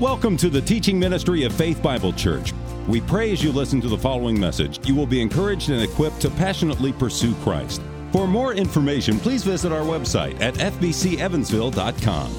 Welcome to the teaching ministry of Faith Bible Church. We pray as you listen to the following message, you will be encouraged and equipped to passionately pursue Christ. For more information, please visit our website at fbcevansville.com.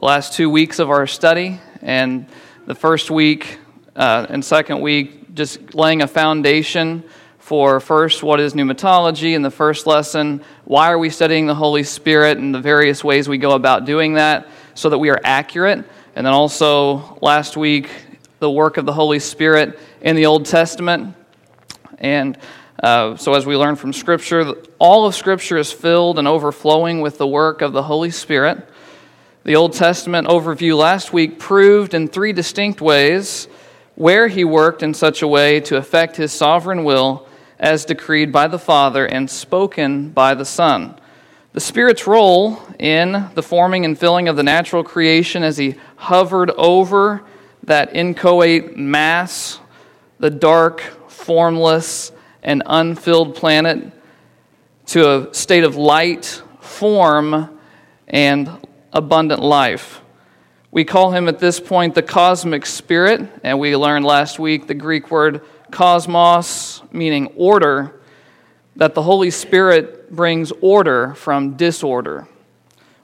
The last 2 weeks of our study, and the first week and second week, just laying a foundation for first, what is pneumatology, and the first lesson, why are we studying the Holy Spirit and the various ways we go about doing that, so that we are accurate. And then also last week, the work of the Holy Spirit in the Old Testament. And so as we learn from Scripture, all of Scripture is filled and overflowing with the work of the Holy Spirit. The Old Testament overview last week proved in three distinct ways where he worked in such a way to effect his sovereign will as decreed by the Father and spoken by the Son. The Spirit's role in the forming and filling of the natural creation as he hovered over that inchoate mass, the dark, formless, and unfilled planet, to a state of light, form, and abundant life. We call him at this point the cosmic spirit, and we learned last week the Greek word cosmos, meaning order, that the Holy Spirit brings order from disorder.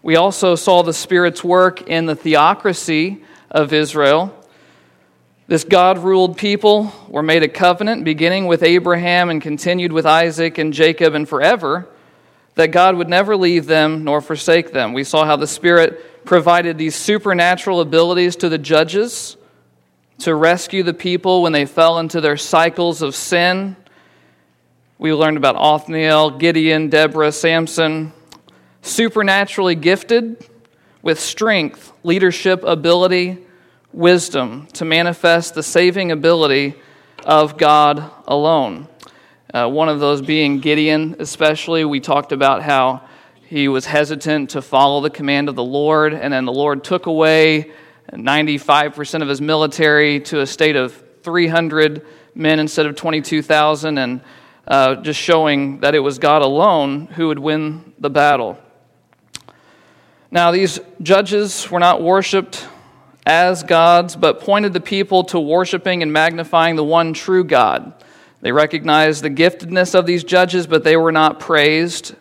We also saw the Spirit's work in the theocracy of Israel. This God-ruled people were made a covenant, beginning with Abraham and continued with Isaac and Jacob and forever, that God would never leave them nor forsake them. We saw how the Spirit provided these supernatural abilities to the judges to rescue the people when they fell into their cycles of sin. We learned about Othniel, Gideon, Deborah, Samson, supernaturally gifted with strength, leadership, ability, wisdom to manifest the saving ability of God alone. One of those being Gideon, especially. We talked about how he was hesitant to follow the command of the Lord, and then the Lord took away 95% of his military to a state of 300 men instead of 22,000, and just showing that it was God alone who would win the battle. Now, these judges were not worshipped as gods, but pointed the people to worshiping and magnifying the one true God. They recognized the giftedness of these judges, but they were not praised.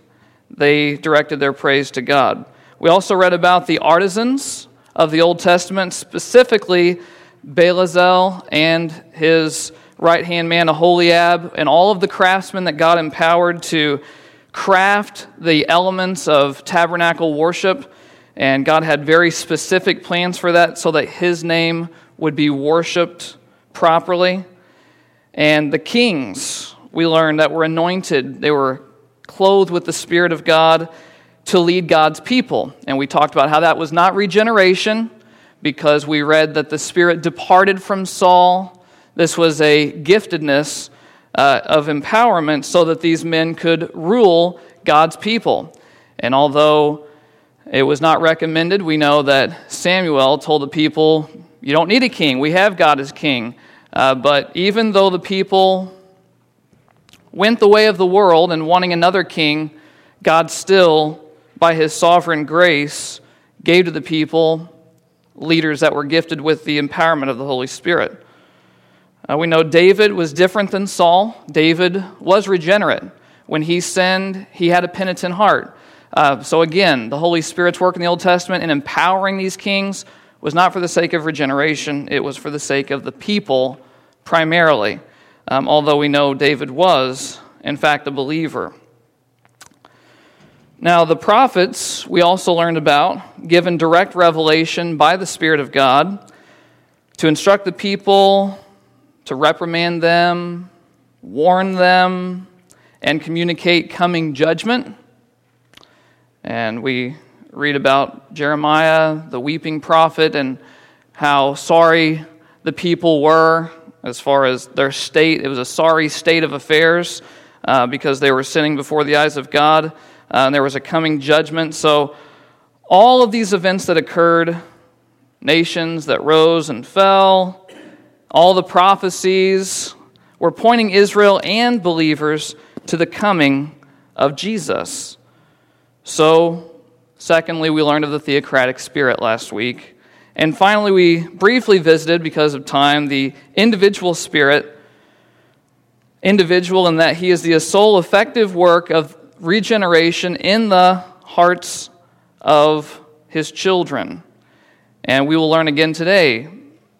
They directed their praise to God. We also read about the artisans of the Old Testament, specifically Bezalel and his right-hand man, Aholiab, and all of the craftsmen that God empowered to craft the elements of tabernacle worship, and God had very specific plans for that so that his name would be worshipped properly. And the kings, we learned, that were anointed, they were clothed with the Spirit of God to lead God's people, and we talked about how that was not regeneration, because we read that the Spirit departed from Saul. This was a giftedness of empowerment so that these men could rule God's people. And although it was not recommended, we know that Samuel told the people, you don't need a king, we have God as king. But even though the people went the way of the world and wanting another king, God still, by his sovereign grace, gave to the people leaders that were gifted with the empowerment of the Holy Spirit. We know David was different than Saul. David was regenerate. When he sinned, he had a penitent heart. So again, the Holy Spirit's work in the Old Testament in empowering these kings was not for the sake of regeneration. It was for the sake of the people primarily, although we know David was, in fact, a believer. Now, the prophets, we also learned about, given direct revelation by the Spirit of God to instruct the people, to reprimand them, warn them, and communicate coming judgment. And we read about Jeremiah, the weeping prophet, and how sorry the people were as far as their state. It was a sorry state of affairs because they were sinning before the eyes of God, and there was a coming judgment. So all of these events that occurred, nations that rose and fell, all the prophecies were pointing Israel and believers to the coming of Jesus. So, secondly, we learned of the theocratic spirit last week And finally, we briefly visited, because of time, the individual spirit. Individual in that he is the sole effective work of regeneration in the hearts of his children. And we will learn again today,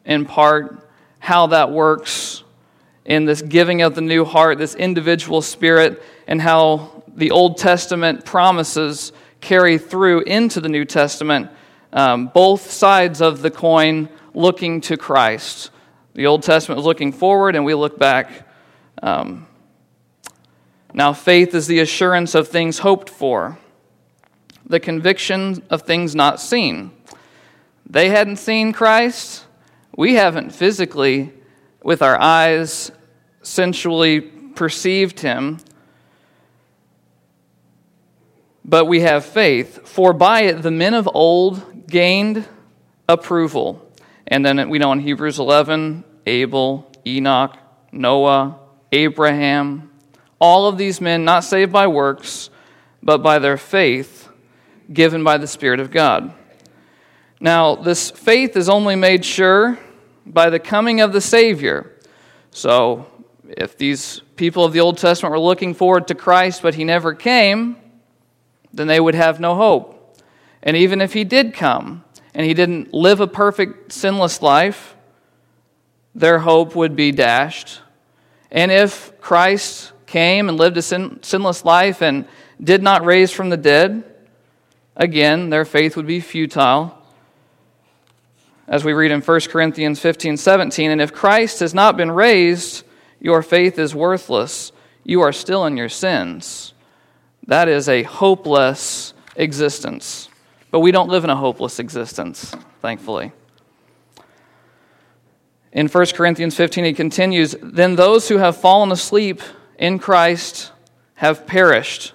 in part, how that works in this giving of the new heart, this individual spirit, and how the Old Testament promises carry through into the New Testament, both sides of the coin looking to Christ. The Old Testament was looking forward, and we look back. Now faith is the assurance of things hoped for, the conviction of things not seen. They hadn't seen Christ. We haven't physically, with our eyes, sensually perceived him. But we have faith, for by it the men of old gained approval. And then we know in Hebrews 11, Abel, Enoch, Noah, Abraham, all of these men not saved by works, but by their faith given by the Spirit of God. Now, this faith is only made sure by the coming of the Savior. So, if these people of the Old Testament were looking forward to Christ, but he never came, then they would have no hope. And even if he did come, and he didn't live a perfect, sinless life, their hope would be dashed. And if Christ came and lived a sinless life and did not raise from the dead, again, their faith would be futile. As we read in 1 Corinthians 15:17, and if Christ has not been raised, your faith is worthless. You are still in your sins. That is a hopeless existence. But we don't live in a hopeless existence, thankfully. In 1 Corinthians 15, he continues, then those who have fallen asleep in Christ have perished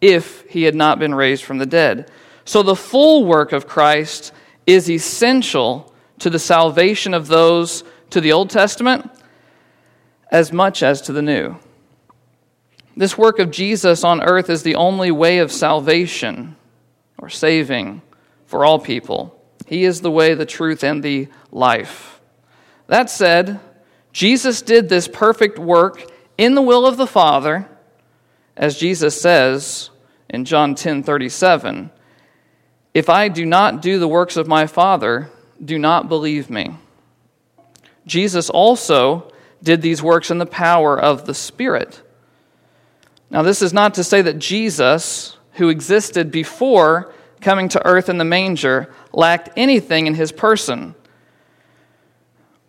if he had not been raised from the dead. So the full work of Christ is essential to the salvation of those to the Old Testament as much as to the New. This work of Jesus on earth is the only way of salvation or saving for all people. He is the way, the truth, and the life. That said, Jesus did this perfect work in the will of the Father, as Jesus says in John 10:37, if I do not do the works of my Father, do not believe me. Jesus also did these works in the power of the Spirit. Now, this is not to say that Jesus, who existed before coming to earth in the manger, lacked anything in his person.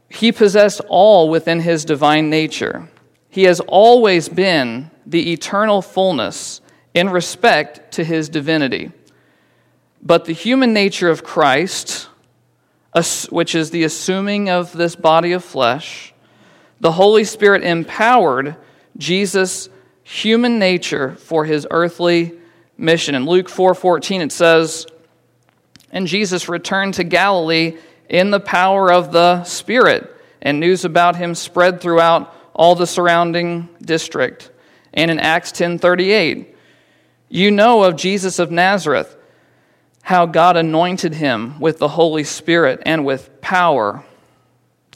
He possessed all within his divine nature. He has always been the eternal fullness in respect to his divinity. But the human nature of Christ, which is the assuming of this body of flesh, the Holy Spirit empowered Jesus' human nature for his earthly mission. In Luke 4:14 it says, and Jesus returned to Galilee in the power of the Spirit, and news about him spread throughout all the surrounding district. And in Acts 10:38, you know of Jesus of Nazareth, how God anointed him with the Holy Spirit and with power,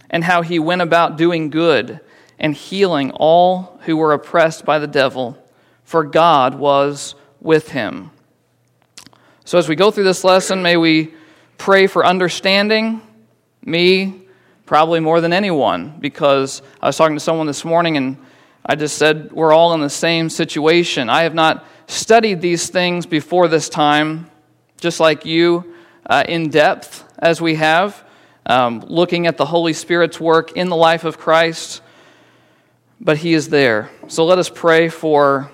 and how he went about doing good and healing all who were oppressed by the devil, for God was with him. So as we go through this lesson, may we pray for understanding, me, probably more than anyone, because I was talking to someone this morning and I just said, we're all in the same situation. I have not studied these things before this time, just like you, in depth as we have, looking at the Holy Spirit's work in the life of Christ, but he is there. So let us pray for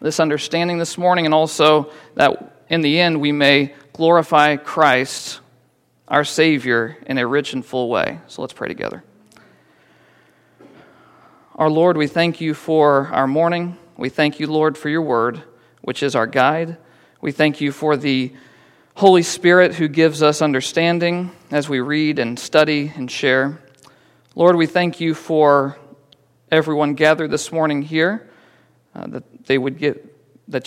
this understanding this morning, and also that in the end we may glorify Christ, our Savior, in a rich and full way. So let's pray together. Our Lord, we thank you for our morning. We thank you, Lord, for your word, which is our guide. We thank you for the Holy Spirit who gives us understanding as we read and study and share. Lord, we thank you for everyone gathered this morning here, that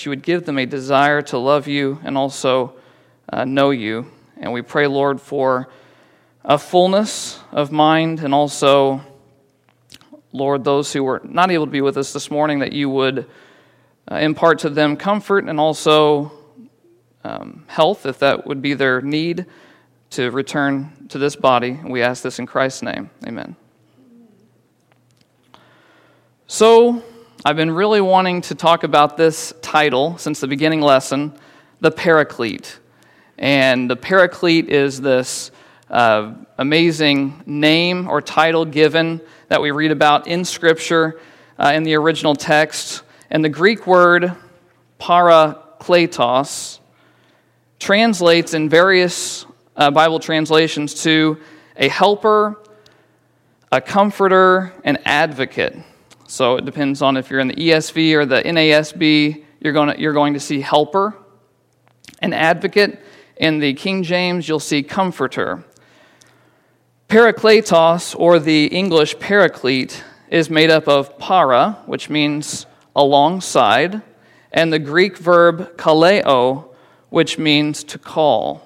you would give them a desire to love you and also know you And we pray, Lord, for a fullness of mind, and also, Lord, those who were not able to be with us this morning, that you would impart to them comfort and also health, if that would be their need, to return to this body. We ask this in Christ's name. Amen. So, I've been really wanting to talk about this title since the beginning lesson, the Paraclete. And the Paraclete is this amazing name or title given that we read about in Scripture, in the original text. And the Greek word parakletos translates in various Bible translations to a helper, a comforter, an advocate. So it depends on if you're in the ESV or the NASB, you're going to see helper, an advocate. In the King James, you'll see comforter. Parakletos, or the English paraclete, is made up of para, which means alongside, and the Greek verb kaleo, which means to call.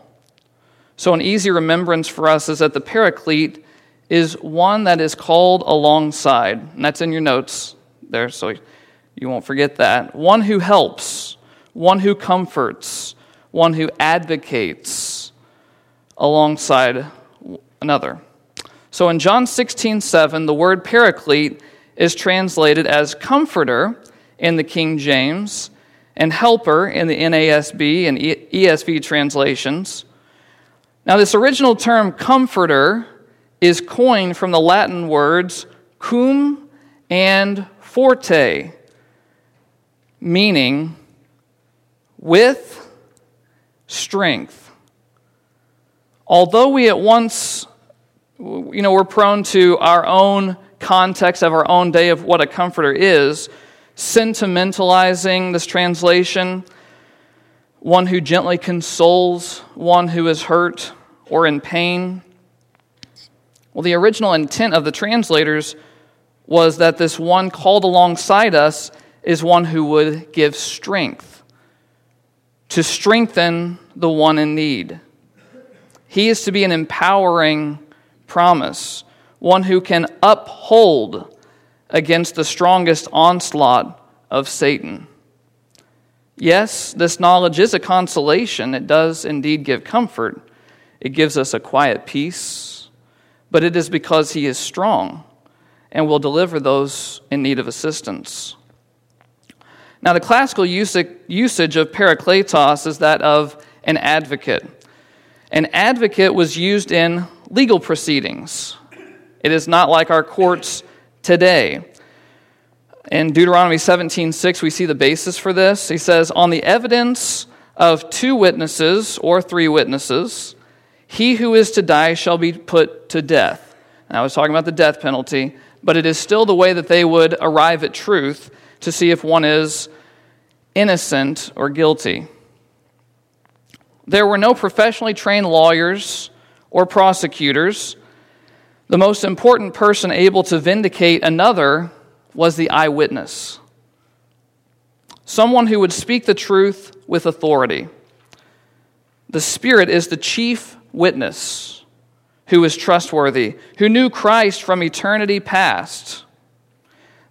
So an easy remembrance for us is that the paraclete is one that is called alongside. And that's in your notes there, so you won't forget that. One who helps, one who comforts, one who advocates alongside another. So in John 16:7, the word paraclete is translated as comforter in the King James and helper in the NASB and ESV translations. Now, this original term comforter is coined from the Latin words cum and forte, meaning with strength. Although we at once, we're prone to our own context of our own day of what a comforter is, sentimentalizing this translation, one who gently consoles one who is hurt or in pain. Well, the original intent of the translators was that this one called alongside us is one who would give strength, to strengthen the one in need. He is to be an empowering promise, one who can uphold against the strongest onslaught of Satan. Yes, this knowledge is a consolation. It does indeed give comfort. It gives us a quiet peace. But it is because he is strong and will deliver those in need of assistance. Now, the classical usage of parakletos is that of an advocate. An advocate was used in legal proceedings. It is not like our courts today. In Deuteronomy 17:6, we see the basis for this. He says, "On the evidence of two witnesses or three witnesses, he who is to die shall be put to death." And I was talking about the death penalty, but it is still the way that they would arrive at truth to see if one is innocent or guilty. There were no professionally trained lawyers or prosecutors. The most important person able to vindicate another was the eyewitness, someone who would speak the truth with authority. The Spirit is the chief witness who is trustworthy, who knew Christ from eternity past.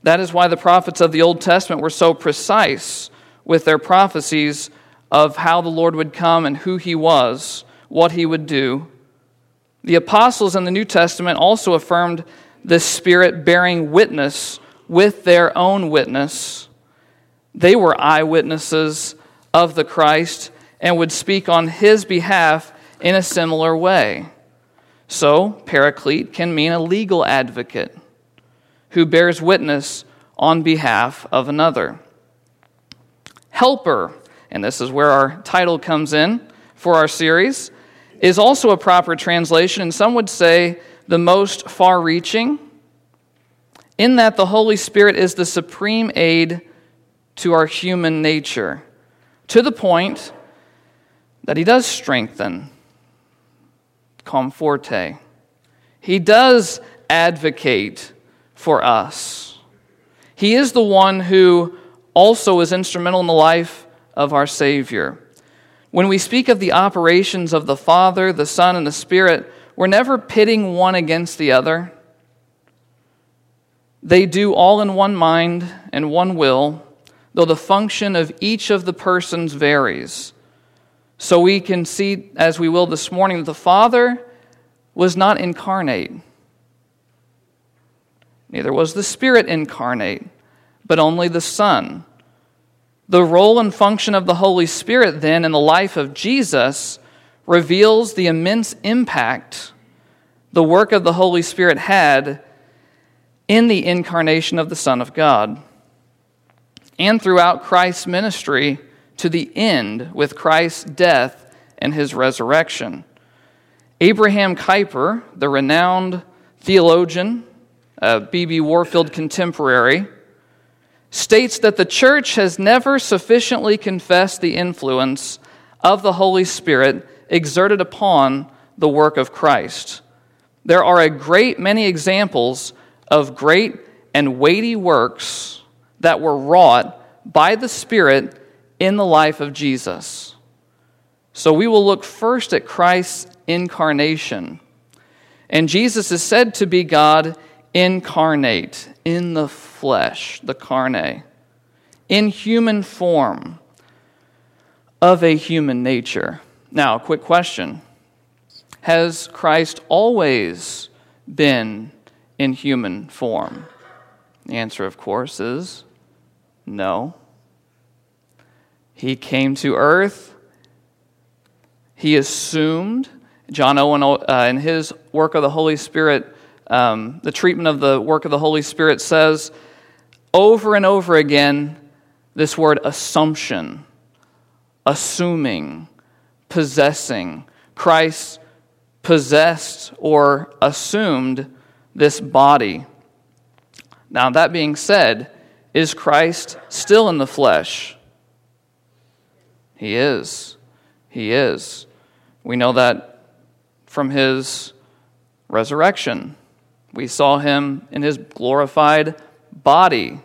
That is why the prophets of the Old Testament were so precise with their prophecies of how the Lord would come and who he was, what he would do. The apostles in the New Testament also affirmed the Spirit bearing witness with their own witness. They were eyewitnesses of the Christ and would speak on his behalf in a similar way. So, paraclete can mean a legal advocate who bears witness on behalf of another. Helper, and this is where our title comes in for our series, is also a proper translation, and some would say the most far-reaching, in that the Holy Spirit is the supreme aid to our human nature, to the point that he does strengthen, comforte. He does advocate for us. He is the one who also is instrumental in the life of our Savior. When we speak of the operations of the Father, the Son, and the Spirit, we're never pitting one against the other. They do all in one mind and one will, though the function of each of the persons varies. So we can see, as we will this morning, that the Father was not incarnate. Neither was the Spirit incarnate, but only the Son. The role and function of the Holy Spirit, then, in the life of Jesus reveals the immense impact the work of the Holy Spirit had in the incarnation of the Son of God and throughout Christ's ministry to the end with Christ's death and his resurrection. Abraham Kuyper, the renowned theologian, B.B. Warfield contemporary, states that the church has never sufficiently confessed the influence of the Holy Spirit exerted upon the work of Christ. There are a great many examples of great and weighty works that were wrought by the Spirit in the life of Jesus. So we will look first at Christ's incarnation. And Jesus is said to be God incarnate, in the flesh, the carne, in human form, of a human nature. Now, quick question. Has Christ always been in human form? The answer, of course, is no. He came to earth. He assumed, John Owen in his work of the Holy Spirit, the treatment of the work of the Holy Spirit says over and over again this word assumption, assuming, possessing. Christ possessed or assumed this body. Now, that being said, is Christ still in the flesh? He is. He is. We know that from his resurrection. We saw him in his glorified body.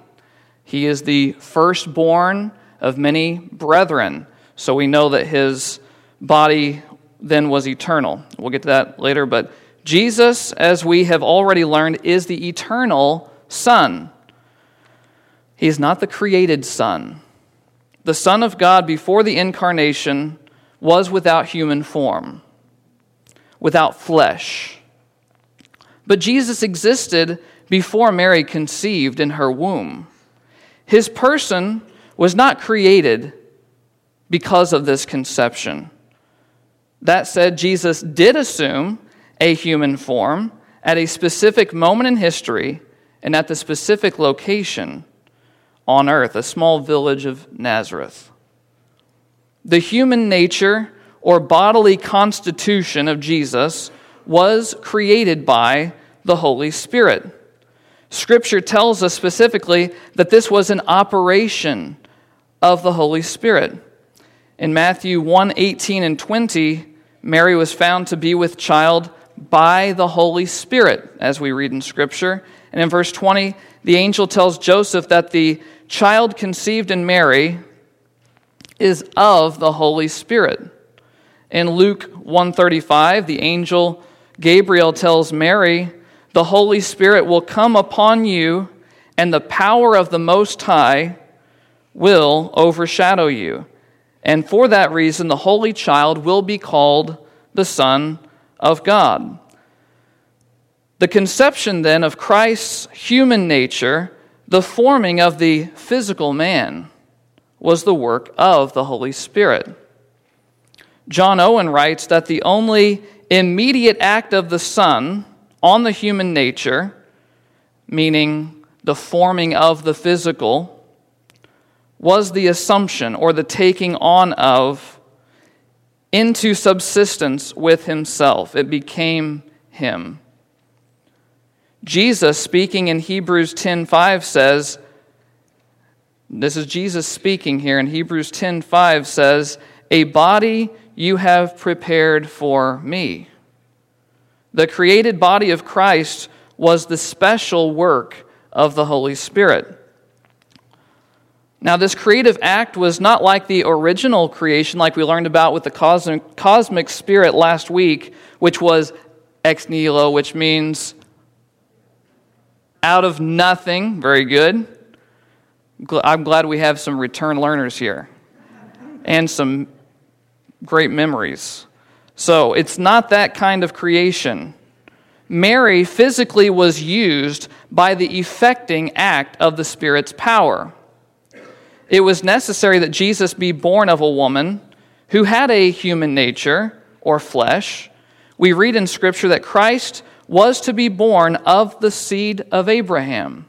He is the firstborn of many brethren. So we know that his body then was eternal. We'll get to that later. But Jesus, as we have already learned, is the eternal Son. He is not the created Son. The Son of God before the incarnation was without human form, without flesh. But Jesus existed before Mary conceived in her womb. His person was not created because of this conception. That said, Jesus did assume a human form at a specific moment in history and at the specific location on earth, a small village of Nazareth. The human nature or bodily constitution of Jesus was created by the Holy Spirit. Scripture tells us specifically that this was an operation of the Holy Spirit. In Matthew 1:18 and 20, Mary was found to be with child by the Holy Spirit, as we read in Scripture. And in verse 20, the angel tells Joseph that the child conceived in Mary is of the Holy Spirit. In Luke 1:35, the angel Gabriel tells Mary, "The Holy Spirit will come upon you, and the power of the Most High will overshadow you. And for that reason, the Holy Child will be called the Son of God." The conception, then, of Christ's human nature, the forming of the physical man, was the work of the Holy Spirit. John Owen writes that the only immediate act of the Son on the human nature, meaning the forming of the physical, was the assumption or the taking on of into subsistence with himself. It became him. Jesus, speaking in Hebrews 10:5, says, this is Jesus speaking here in Hebrews 10:5 says, "A body you have prepared for me." The created body of Christ was the special work of the Holy Spirit. Now, this creative act was not like the original creation, like we learned about with the cosmic spirit last week, which was ex nihilo, which means out of nothing. Very good. I'm glad we have some return learners here and some great memories. So it's not that kind of creation. Mary physically was used by the effecting act of the Spirit's power. It was necessary that Jesus be born of a woman who had a human nature or flesh. We read in Scripture that Christ was to be born of the seed of Abraham.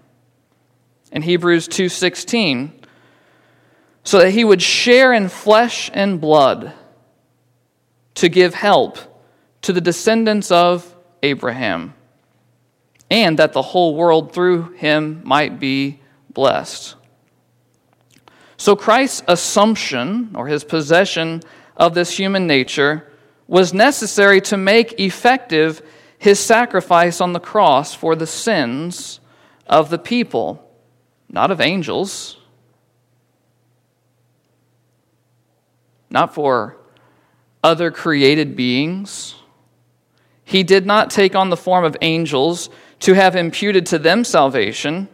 In Hebrews 2:16, so that he would share in flesh and blood to give help to the descendants of Abraham, and that the whole world through him might be blessed. So Christ's assumption, or his possession of this human nature, was necessary to make effective his sacrifice on the cross for the sins of the people, not of angels, not for other created beings. He did not take on the form of angels to have imputed to them salvation.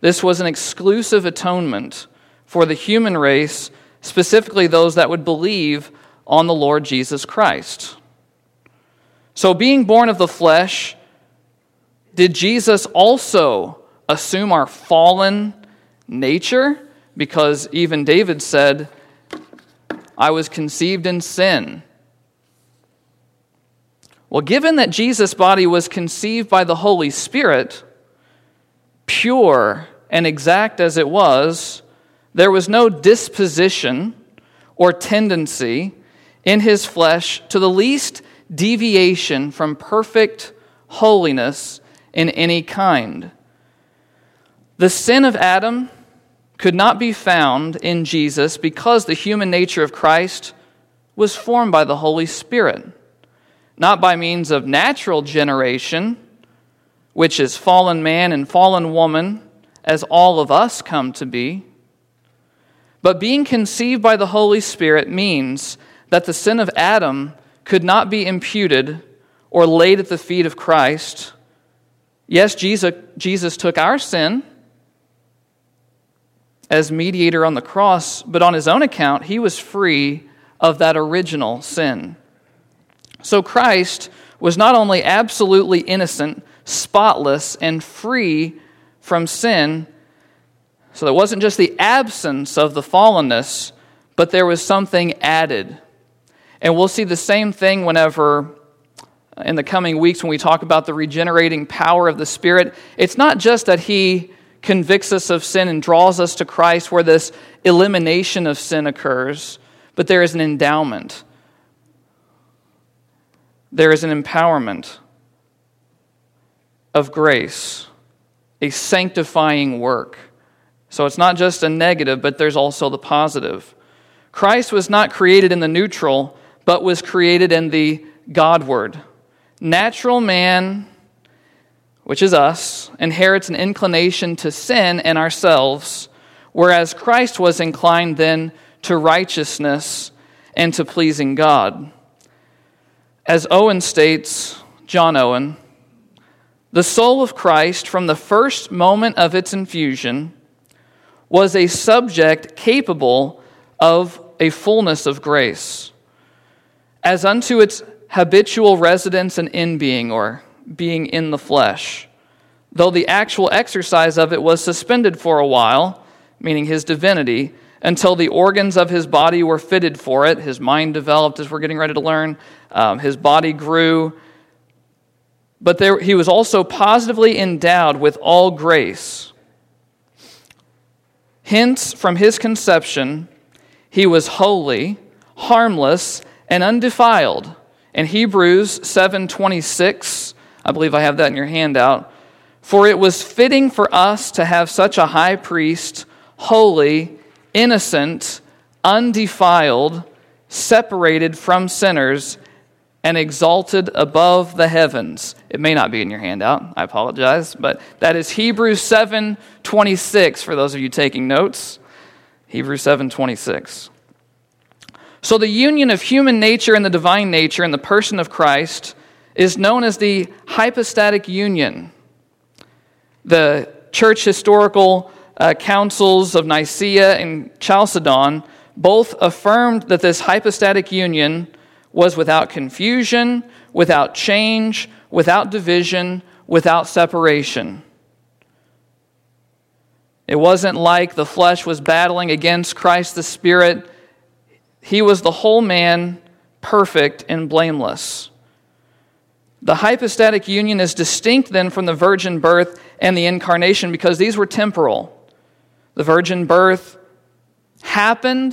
This was an exclusive atonement for the human race, specifically those that would believe on the Lord Jesus Christ. So being born of the flesh, did Jesus also assume our fallen nature? Because even David said, I was conceived in sin. Well, given that Jesus' body was conceived by the Holy Spirit, pure and exact as it was, there was no disposition or tendency in his flesh to the least deviation from perfect holiness in any kind. The sin of Adam could not be found in Jesus because the human nature of Christ was formed by the Holy Spirit, not by means of natural generation, which is fallen man and fallen woman, as all of us come to be. But being conceived by the Holy Spirit means that the sin of Adam could not be imputed or laid at the feet of Christ. Yes, Jesus took our sin as mediator on the cross, but on his own account, he was free of that original sin. So Christ was not only absolutely innocent, spotless, and free from sin, so there wasn't just the absence of the fallenness, but there was something added. And we'll see the same thing whenever, in the coming weeks, when we talk about the regenerating power of the Spirit. It's not just that he convicts us of sin and draws us to Christ where this elimination of sin occurs, but there is an endowment. There is an empowerment of grace, a sanctifying work. So it's not just a negative, but there's also the positive. Christ was not created in the neutral, but was created in the Godward. Natural man, which is us, inherits an inclination to sin in ourselves, whereas Christ was inclined then to righteousness and to pleasing God. As Owen states, John Owen, the soul of Christ from the first moment of its infusion was a subject capable of a fullness of grace, as unto its habitual residence and in-being, or being in the flesh, though the actual exercise of it was suspended for a while, meaning his divinity, until the organs of his body were fitted for it. His mind developed, as we're getting ready to learn. His body grew. But he was also positively endowed with all grace. Hence, from his conception, he was holy, harmless, and undefiled. In Hebrews 7:26, I believe I have that in your handout. For it was fitting for us to have such a high priest, holy, innocent, undefiled, separated from sinners, and exalted above the heavens. It may not be in your handout, I apologize, but that is Hebrews 7:26 for those of you taking notes. Hebrews 7:26. So the union of human nature and the divine nature in the person of Christ is known as the hypostatic union. The church historical councils of Nicaea and Chalcedon both affirmed that this hypostatic union was without confusion, without change, without division, without separation. It wasn't like the flesh was battling against Christ the Spirit. He was the whole man, perfect and blameless. The hypostatic union is distinct then from the virgin birth and the incarnation because these were temporal. The virgin birth happened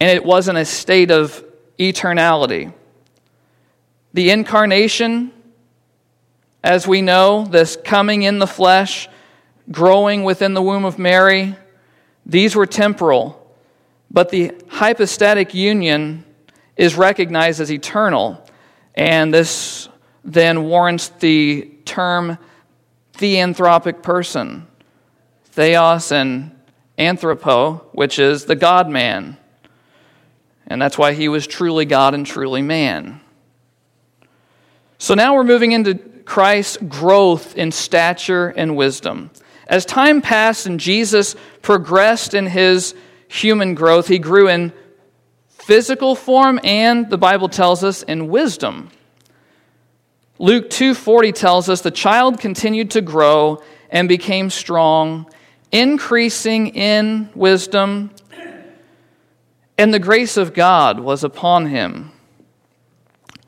and it wasn't a state of eternality. The incarnation, as we know, this coming in the flesh, growing within the womb of Mary, these were temporal. But the hypostatic union is recognized as eternal. And this then warrants the term theanthropic person. Theos and anthropo, which is the God-man. And that's why he was truly God and truly man. So now we're moving into Christ's growth in stature and wisdom. As time passed and Jesus progressed in his human growth, he grew in physical form and, the Bible tells us, in wisdom. Luke 2:40 tells us, the child continued to grow and became strong, increasing in wisdom, and the grace of God was upon him.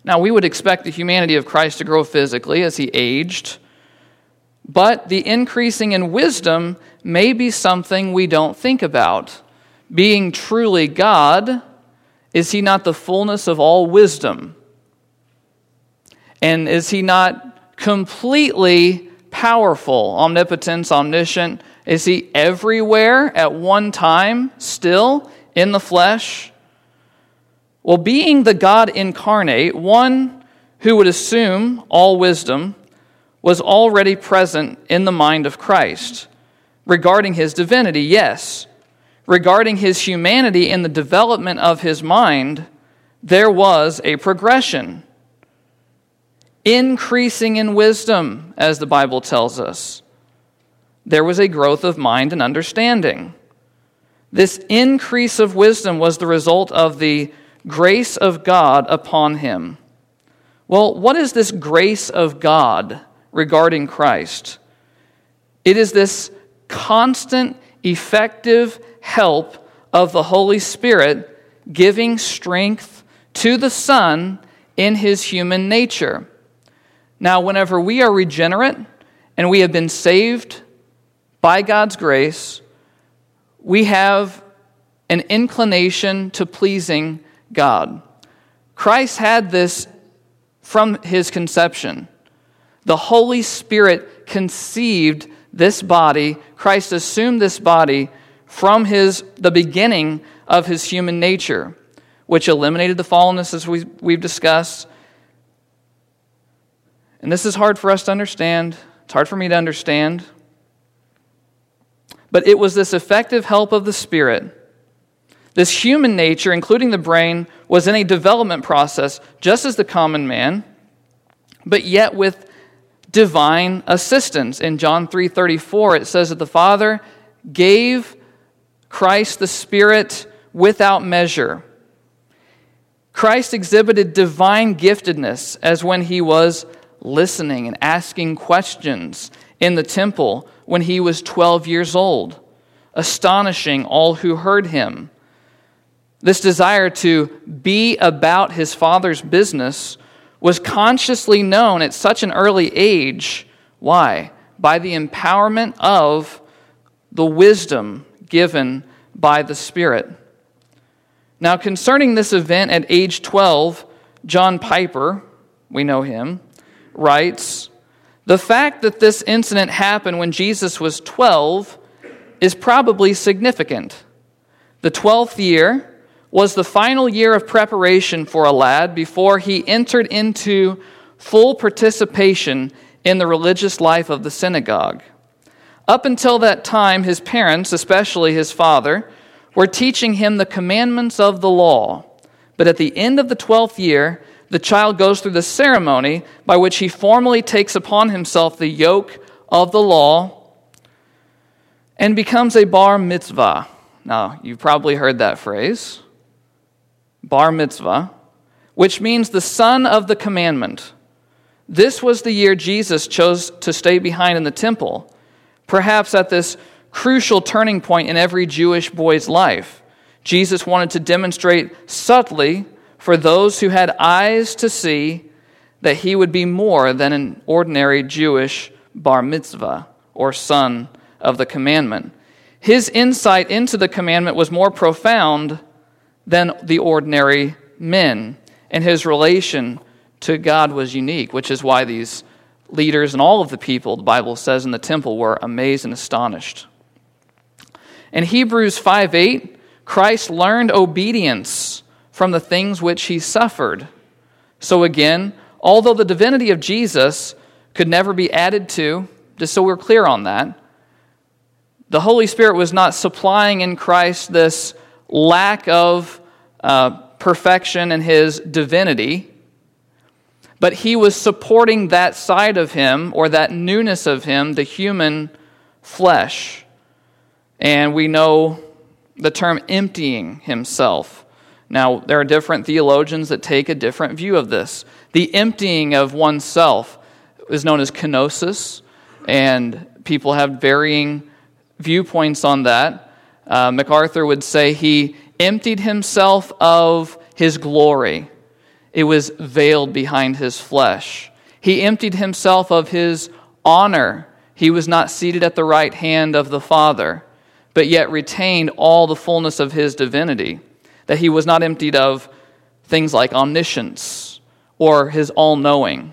Now, we would expect the humanity of Christ to grow physically as he aged, but the increasing in wisdom may be something we don't think about. Being truly God, is he not the fullness of all wisdom? And is he not completely powerful, omnipotence, omniscient? Is he everywhere at one time, still in the flesh? Well, being the God incarnate, one who would assume all wisdom, was already present in the mind of Christ. Regarding his divinity, yes. Regarding his humanity and the development of his mind, there was a progression. Increasing in wisdom, as the Bible tells us. There was a growth of mind and understanding. This increase of wisdom was the result of the grace of God upon him. Well, what is this grace of God regarding Christ? It is this constant, effective help of the Holy Spirit giving strength to the Son in his human nature. Now, whenever we are regenerate and we have been saved by God's grace, we have an inclination to pleasing God. Christ had this from his conception. The Holy Spirit conceived this body. Christ assumed this body from the beginning of his human nature, which eliminated the fallenness as we've discussed. And this is hard for us to understand. It's hard for me to understand. But it was this effective help of the Spirit. This human nature, including the brain, was in a development process, just as the common man, but yet with divine assistance. In John 3:34, it says that the Father gave Christ the Spirit without measure. Christ exhibited divine giftedness as when he was listening and asking questions in the temple when he was 12 years old, astonishing all who heard him. This desire to be about his Father's business was consciously known at such an early age. Why? By the empowerment of the wisdom given by the Spirit. Now, concerning this event at age 12, John Piper, we know him, writes, "The fact that this incident happened when Jesus was 12 is probably significant. The 12th year was the final year of preparation for a lad before he entered into full participation in the religious life of the synagogue. Up until that time, his parents, especially his father, were teaching him the commandments of the law. But at the end of the 12th year, the child goes through the ceremony by which he formally takes upon himself the yoke of the law and becomes a bar mitzvah. Now, you've probably heard that phrase, bar mitzvah, which means the son of the commandment. This was the year Jesus chose to stay behind in the temple, perhaps at this crucial turning point in every Jewish boy's life. Jesus wanted to demonstrate subtly for those who had eyes to see that he would be more than an ordinary Jewish bar mitzvah or son of the commandment. His insight into the commandment was more profound than the ordinary men, and his relation to God was unique, which is why these leaders and all of the people, the Bible says, in the temple were amazed and astonished. In Hebrews 5:8, Christ learned obedience from the things which he suffered. So again, although the divinity of Jesus could never be added to, just so we're clear on that, the Holy Spirit was not supplying in Christ this lack of perfection in his divinity, but he was supporting that side of him, or that newness of him, the human flesh. And we know the term emptying himself. Now, there are different theologians that take a different view of this. The emptying of oneself is known as kenosis, and people have varying viewpoints on that. MacArthur would say he emptied himself of his glory. It was veiled behind his flesh. He emptied himself of his honor. He was not seated at the right hand of the Father, but yet retained all the fullness of his divinity, that he was not emptied of things like omniscience or his all-knowing.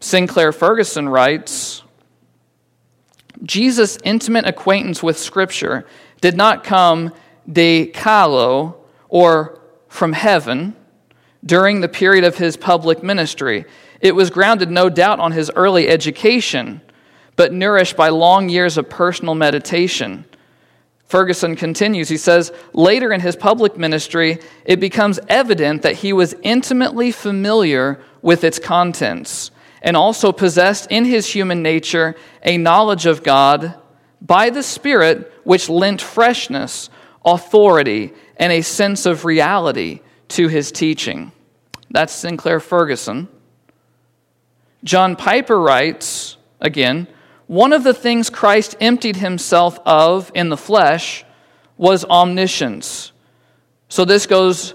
Sinclair Ferguson writes, Jesus' intimate acquaintance with Scripture did not come de calo, or from heaven, during the period of his public ministry. It was grounded, no doubt, on his early education, but nourished by long years of personal meditation. Ferguson continues, he says, later in his public ministry, it becomes evident that he was intimately familiar with its contents, and also possessed in his human nature a knowledge of God by the Spirit, which lent freshness, authority, and a sense of reality to his teaching. That's Sinclair Ferguson. John Piper writes, again, one of the things Christ emptied himself of in the flesh was omniscience. So this goes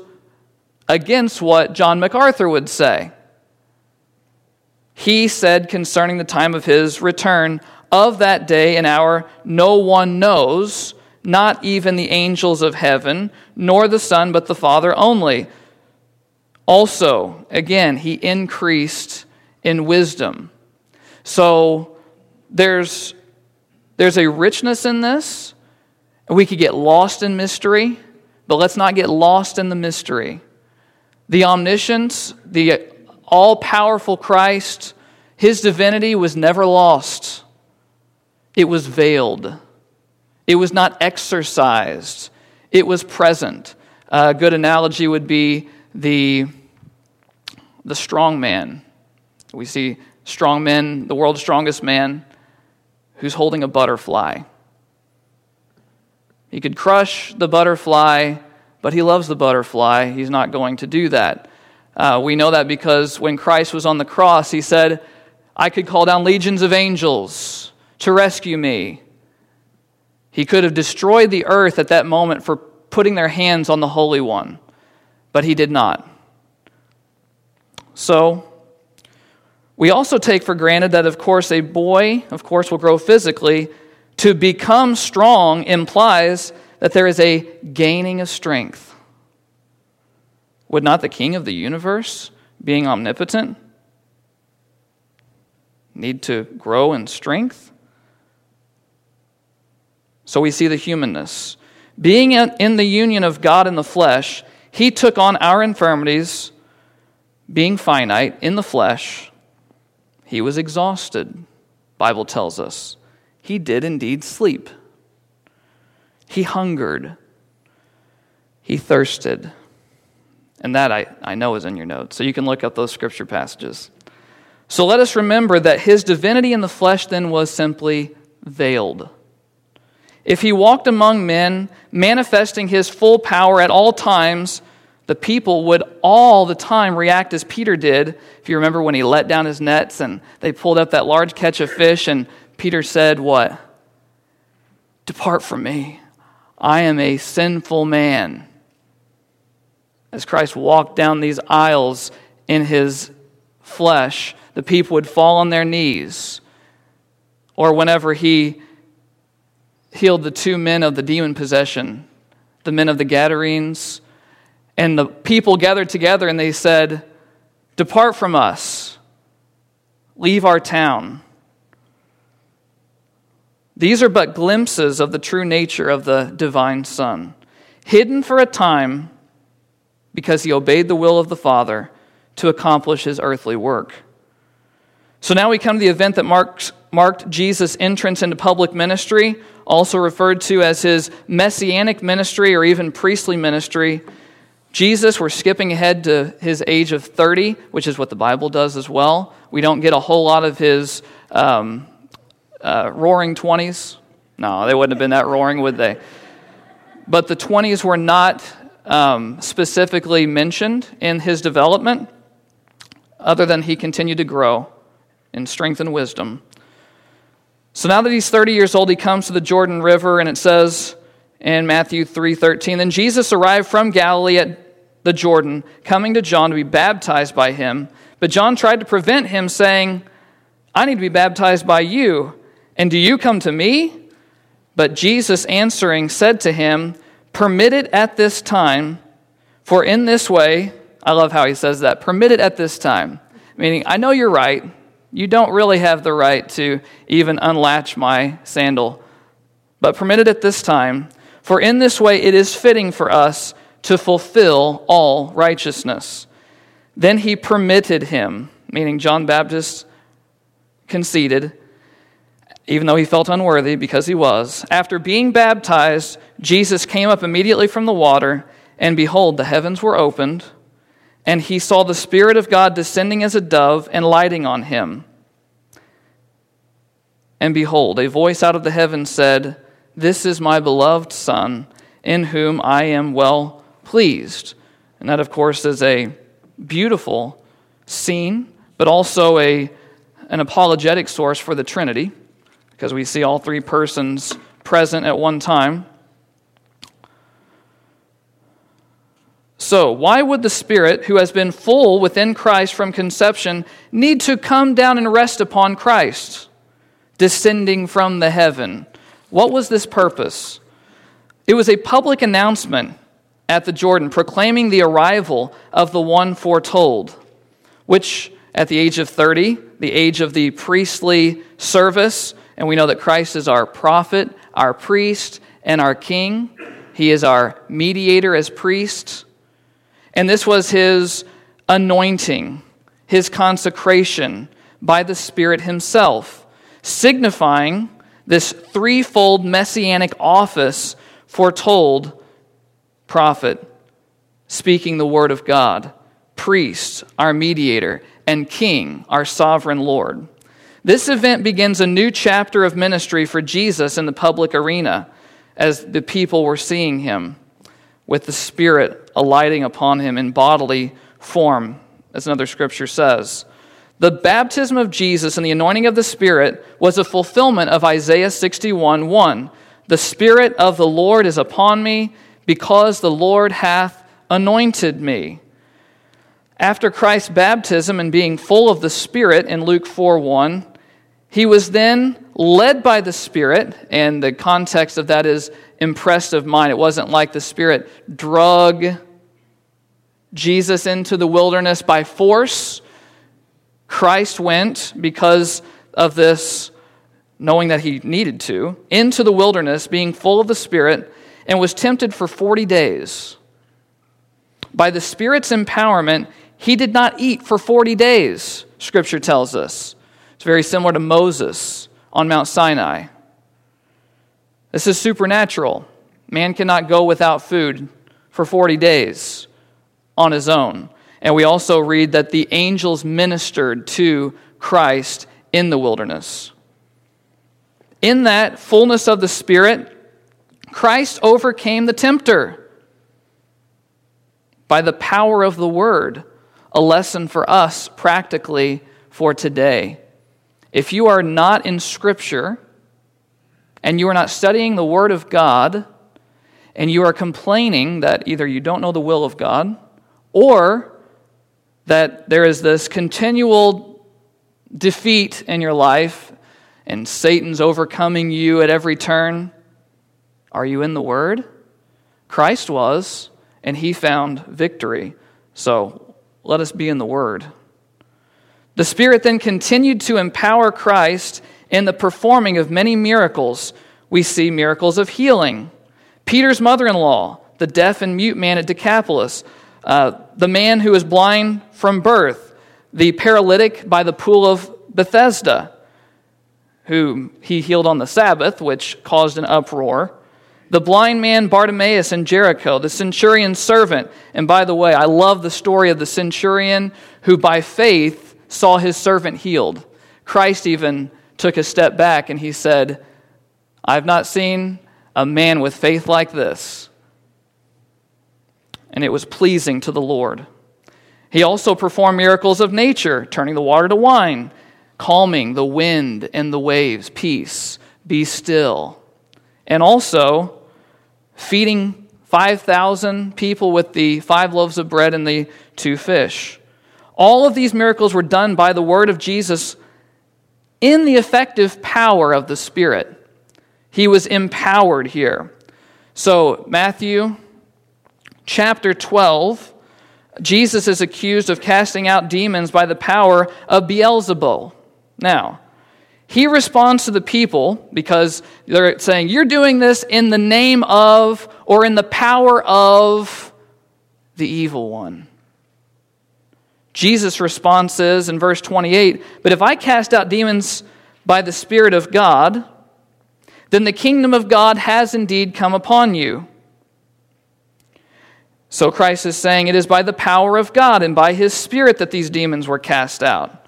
against what John MacArthur would say. He said concerning the time of his return, of that day and hour no one knows, not even the angels of heaven, nor the Son, but the Father only. Also, again, he increased in wisdom. So there's a richness in this. We could get lost in mystery, but let's not get lost in the mystery. The omniscience, the all-powerful Christ, his divinity was never lost. It was veiled. It was not exercised. It was present. A good analogy would be the strong man. We see strong men, the world's strongest man, who's holding a butterfly. He could crush the butterfly, but he loves the butterfly. He's not going to do that. We know that because when Christ was on the cross, he said, I could call down legions of angels to rescue me. He could have destroyed the earth at that moment for putting their hands on the Holy One, but he did not. So, we also take for granted that, of course, a boy, of course, will grow physically. To become strong implies that there is a gaining of strength. Would not the King of the universe, being omnipotent, need to grow in strength? So we see the humanness. Being in the union of God in the flesh, he took on our infirmities, being finite in the flesh. He was exhausted, Bible tells us. He did indeed sleep. He hungered. He thirsted. And that I know is in your notes, so you can look up those scripture passages. So let us remember that his divinity in the flesh then was simply veiled. If he walked among men, manifesting his full power at all times, the people would all the time react as Peter did. If you remember when he let down his nets and they pulled up that large catch of fish, and Peter said what? "Depart from me. I am a sinful man." As Christ walked down these aisles in his flesh, the people would fall on their knees. Or whenever he healed the two men of the demon possession, the men of the Gadarenes, and the people gathered together and they said, "Depart from us, leave our town." These are but glimpses of the true nature of the divine Son, hidden for a time because he obeyed the will of the Father to accomplish his earthly work. So now we come to the event that marked Jesus' entrance into public ministry, also referred to as his messianic ministry or even priestly ministry. Jesus, we're skipping ahead to his age of 30, which is what the Bible does as well. We don't get a whole lot of his roaring 20s. No, they wouldn't have been that roaring, would they? But the 20s were not specifically mentioned in his development, other than he continued to grow in strength and wisdom. So now that he's 30 years old, he comes to the Jordan River, and it says in Matthew 3:13, "Then Jesus arrived from Galilee at the Jordan, coming to John to be baptized by him. But John tried to prevent him, saying, 'I need to be baptized by you, and do you come to me?' But Jesus answering said to him, 'Permit it at this time, for in this way,'" I love how he says that, "permit it at this time." Meaning, I know you're right. You don't really have the right to even unlatch my sandal. "But permit it at this time, for in this way it is fitting for us to fulfill all righteousness." Then he permitted him, meaning John Baptist conceded, even though he felt unworthy, because he was. "After being baptized, Jesus came up immediately from the water, and behold, the heavens were opened, and he saw the Spirit of God descending as a dove and lighting on him. And behold, a voice out of the heavens said, 'This is my beloved Son, in whom I am well pleased.'" And that, of course, is a beautiful scene, but also an apologetic source for the Trinity, because we see all three persons present at one time. So, why would the Spirit, who has been full within Christ from conception, need to come down and rest upon Christ, descending from the heaven? What was this purpose? It was a public announcement at the Jordan, proclaiming the arrival of the one foretold, which at the age of 30, the age of the priestly service, and we know that Christ is our prophet, our priest, and our king. He is our mediator as priest. And this was his anointing, his consecration by the Spirit himself, signifying this threefold messianic office: foretold, prophet, speaking the word of God; priest, our mediator; and king, our sovereign Lord. This event begins a new chapter of ministry for Jesus in the public arena, as the people were seeing him, with the Spirit alighting upon him in bodily form, as another scripture says. The baptism of Jesus and the anointing of the Spirit was a fulfillment of Isaiah 61:1. "The Spirit of the Lord is upon me, because the Lord hath anointed me." After Christ's baptism and being full of the Spirit in Luke 4:1, he was then led by the Spirit, and the context of that is impressed of mind. It wasn't like the Spirit drug Jesus into the wilderness by force. Christ went, because of this, knowing that he needed to, into the wilderness, being full of the Spirit, and was tempted for 40 days. By the Spirit's empowerment, he did not eat for 40 days, Scripture tells us. It's very similar to Moses on Mount Sinai. This is supernatural. Man cannot go without food for 40 days on his own. And we also read that the angels ministered to Christ in the wilderness. In that fullness of the Spirit, Christ overcame the tempter by the power of the Word, a lesson for us practically for today. If you are not in Scripture, and you are not studying the Word of God, and you are complaining that either you don't know the will of God, or that there is this continual defeat in your life, and Satan's overcoming you at every turn. Are you in the Word? Christ was, and he found victory. So let us be in the Word. The Spirit then continued to empower Christ in the performing of many miracles. We see miracles of healing. Peter's mother-in-law, the deaf and mute man at Decapolis, the man who is blind from birth, the paralytic by the pool of Bethesda, who he healed on the Sabbath, which caused an uproar, the blind man Bartimaeus in Jericho, the centurion's servant. And by the way, I love the story of the centurion who by faith saw his servant healed. Christ even took a step back and he said, I've not seen a man with faith like this. And it was pleasing to the Lord. He also performed miracles of nature, turning the water to wine, calming the wind and the waves, peace, be still. And also feeding 5,000 people with the 5 loaves of bread and the 2 fish. All of these miracles were done by the word of Jesus in the effective power of the Spirit. He was empowered here. So Matthew chapter 12, Jesus is accused of casting out demons by the power of Beelzebul. Now, he responds to the people because they're saying, you're doing this in the name of or in the power of the evil one. Jesus' response is in verse 28, but if I cast out demons by the Spirit of God, then the kingdom of God has indeed come upon you. So Christ is saying it is by the power of God and by his Spirit that these demons were cast out.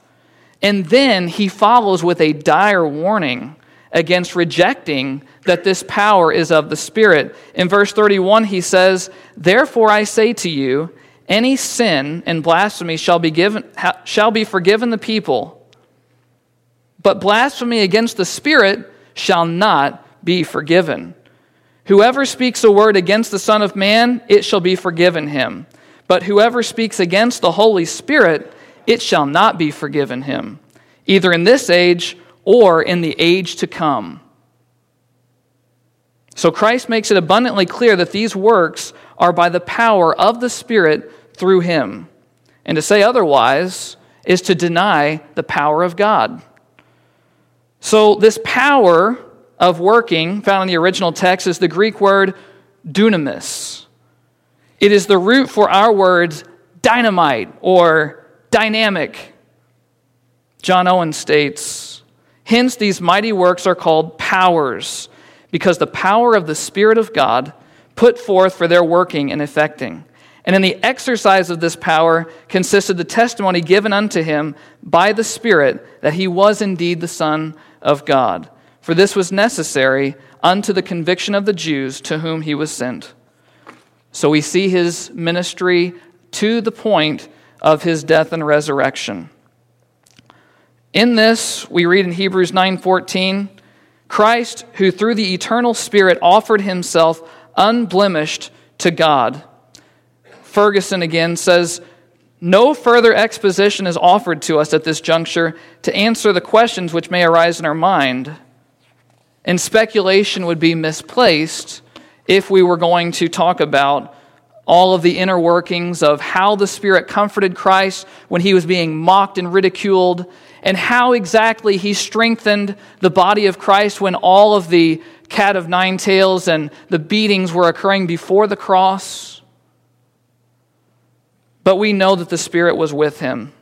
And then he follows with a dire warning against rejecting that this power is of the Spirit. In verse 31, he says, therefore I say to you, any sin and blasphemy shall be forgiven the people, but blasphemy against the Spirit shall not be forgiven. Whoever speaks a word against the Son of Man, it shall be forgiven him. But whoever speaks against the Holy Spirit, it shall not be forgiven him, either in this age or in the age to come. So Christ makes it abundantly clear that these works are by the power of the Spirit through him. And to say otherwise is to deny the power of God. So this power of working, found in the original text, is the Greek word dunamis. It is the root for our words dynamite or dynamic. John Owen states, hence these mighty works are called powers, because the power of the Spirit of God put forth for their working and effecting. And in the exercise of this power consisted the testimony given unto him by the Spirit that he was indeed the Son of God. For this was necessary unto the conviction of the Jews to whom he was sent. So we see his ministry to the point of his death and resurrection. In this, we read in Hebrews 9:14, Christ, who through the eternal Spirit offered himself unblemished to God. Ferguson again says, no further exposition is offered to us at this juncture to answer the questions which may arise in our mind. And speculation would be misplaced if we were going to talk about all of the inner workings of how the Spirit comforted Christ when he was being mocked and ridiculed, and how exactly he strengthened the body of Christ when all of the cat of nine tails and the beatings were occurring before the cross. But we know that the Spirit was with him.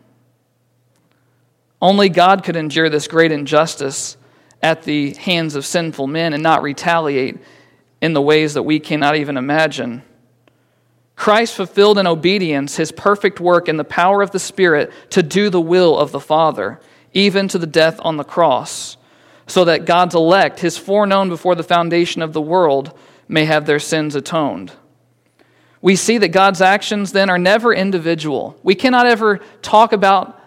Only God could endure this great injustice at the hands of sinful men and not retaliate in the ways that we cannot even imagine. Christ fulfilled in obedience his perfect work in the power of the Spirit to do the will of the Father, even to the death on the cross, so that God's elect, his foreknown before the foundation of the world, may have their sins atoned. We see that God's actions then are never individual. We cannot ever talk about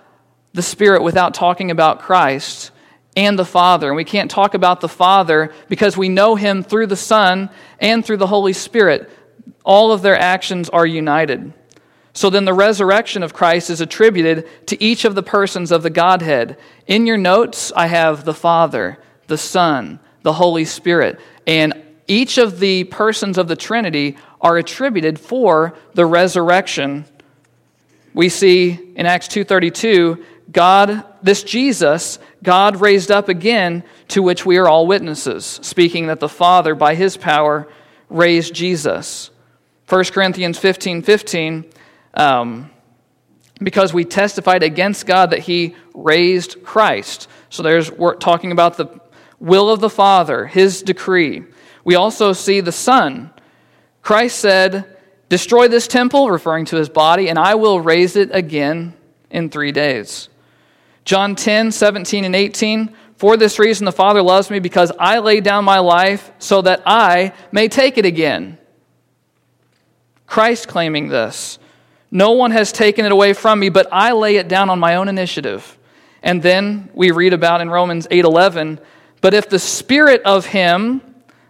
the Spirit without talking about Christ and the Father. And we can't talk about the Father because we know him through the Son and through the Holy Spirit. All of their actions are united. So then the resurrection of Christ is attributed to each of the persons of the Godhead. In your notes, I have the Father, the Son, the Holy Spirit, and each of the persons of the Trinity are attributed for the resurrection. We see in Acts 2:32, God raised up again, to which we are all witnesses, speaking that the Father, by his power, raised Jesus. 1 Corinthians 15:15, because we testified against God that he raised Christ. So we're talking about the will of the Father, his decree. We also see the Son. Christ said, "Destroy this temple," referring to his body, "and I will raise it again in 3 days." John 10:17 and 18, "For this reason the Father loves me, because I lay down my life so that I may take it again." Christ claiming this. "No one has taken it away from me, but I lay it down on my own initiative." And then we read about in Romans 8:11, "But if the Spirit of him,"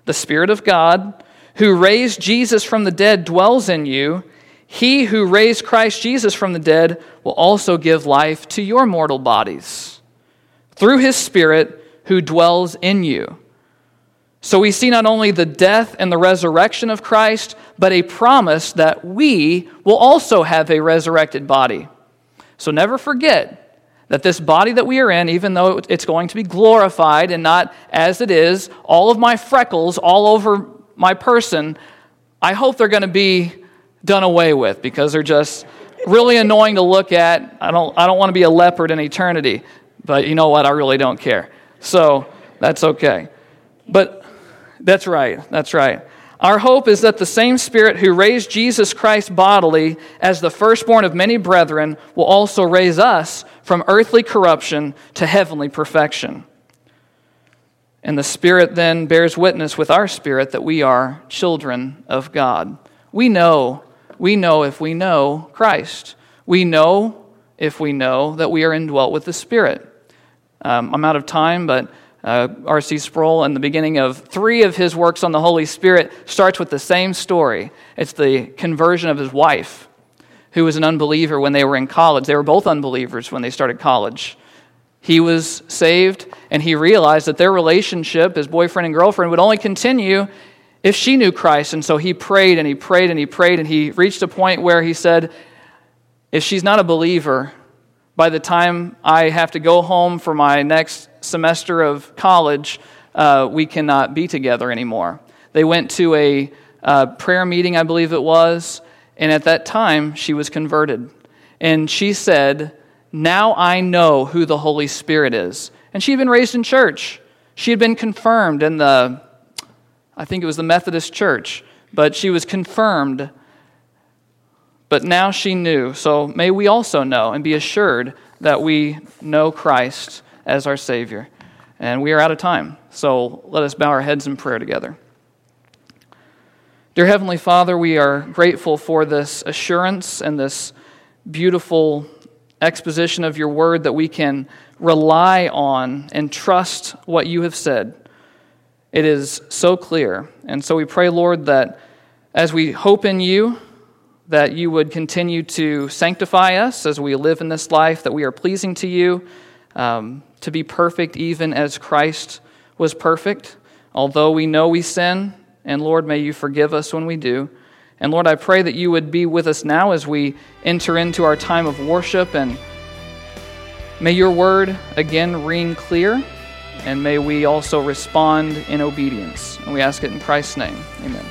the Spirit of God, "who raised Jesus from the dead dwells in you, he who raised Christ Jesus from the dead will also give life to your mortal bodies through his Spirit who dwells in you." So we see not only the death and the resurrection of Christ, but a promise that we will also have a resurrected body. So never forget that this body that we are in, even though it's going to be glorified and not as it is, all of my freckles all over my person, I hope they're going to be done away with, because they're just really annoying to look at. I don't want to be a leopard in eternity, but you know what? I really don't care. So that's okay. But that's right. Our hope is that the same Spirit who raised Jesus Christ bodily as the firstborn of many brethren will also raise us from earthly corruption to heavenly perfection. And the Spirit then bears witness with our spirit that we are children of God. We know if we know Christ. We know if we know that we are indwelt with the Spirit. I'm out of time, but R.C. Sproul, in the beginning of 3 of his works on the Holy Spirit, starts with the same story. It's the conversion of his wife, who was an unbeliever when they were in college. They were both unbelievers when they started college. He was saved, and he realized that their relationship as boyfriend and girlfriend would only continue if she knew Christ. And so he prayed, and he prayed, and he prayed, and he reached a point where he said, if she's not a believer, by the time I have to go home for my next semester of college, we cannot be together anymore. They went to a prayer meeting, I believe it was, and at that time, she was converted. And she said, "Now I know who the Holy Spirit is." And she had been raised in church. She had been confirmed in the Methodist church, but she was confirmed. But now she knew. So may we also know and be assured that we know Christ as our Savior. And we are out of time, so let us bow our heads in prayer together. Dear Heavenly Father, we are grateful for this assurance and this beautiful exposition of your word that we can rely on and trust what you have said. It is so clear. And so we pray, Lord, that as we hope in you, that you would continue to sanctify us as we live in this life, that we are pleasing to you, to be perfect even as Christ was perfect. Although we know we sin, and Lord, may you forgive us when we do. And Lord, I pray that you would be with us now as we enter into our time of worship, and may your word again ring clear, and may we also respond in obedience. And we ask it in Christ's name. Amen.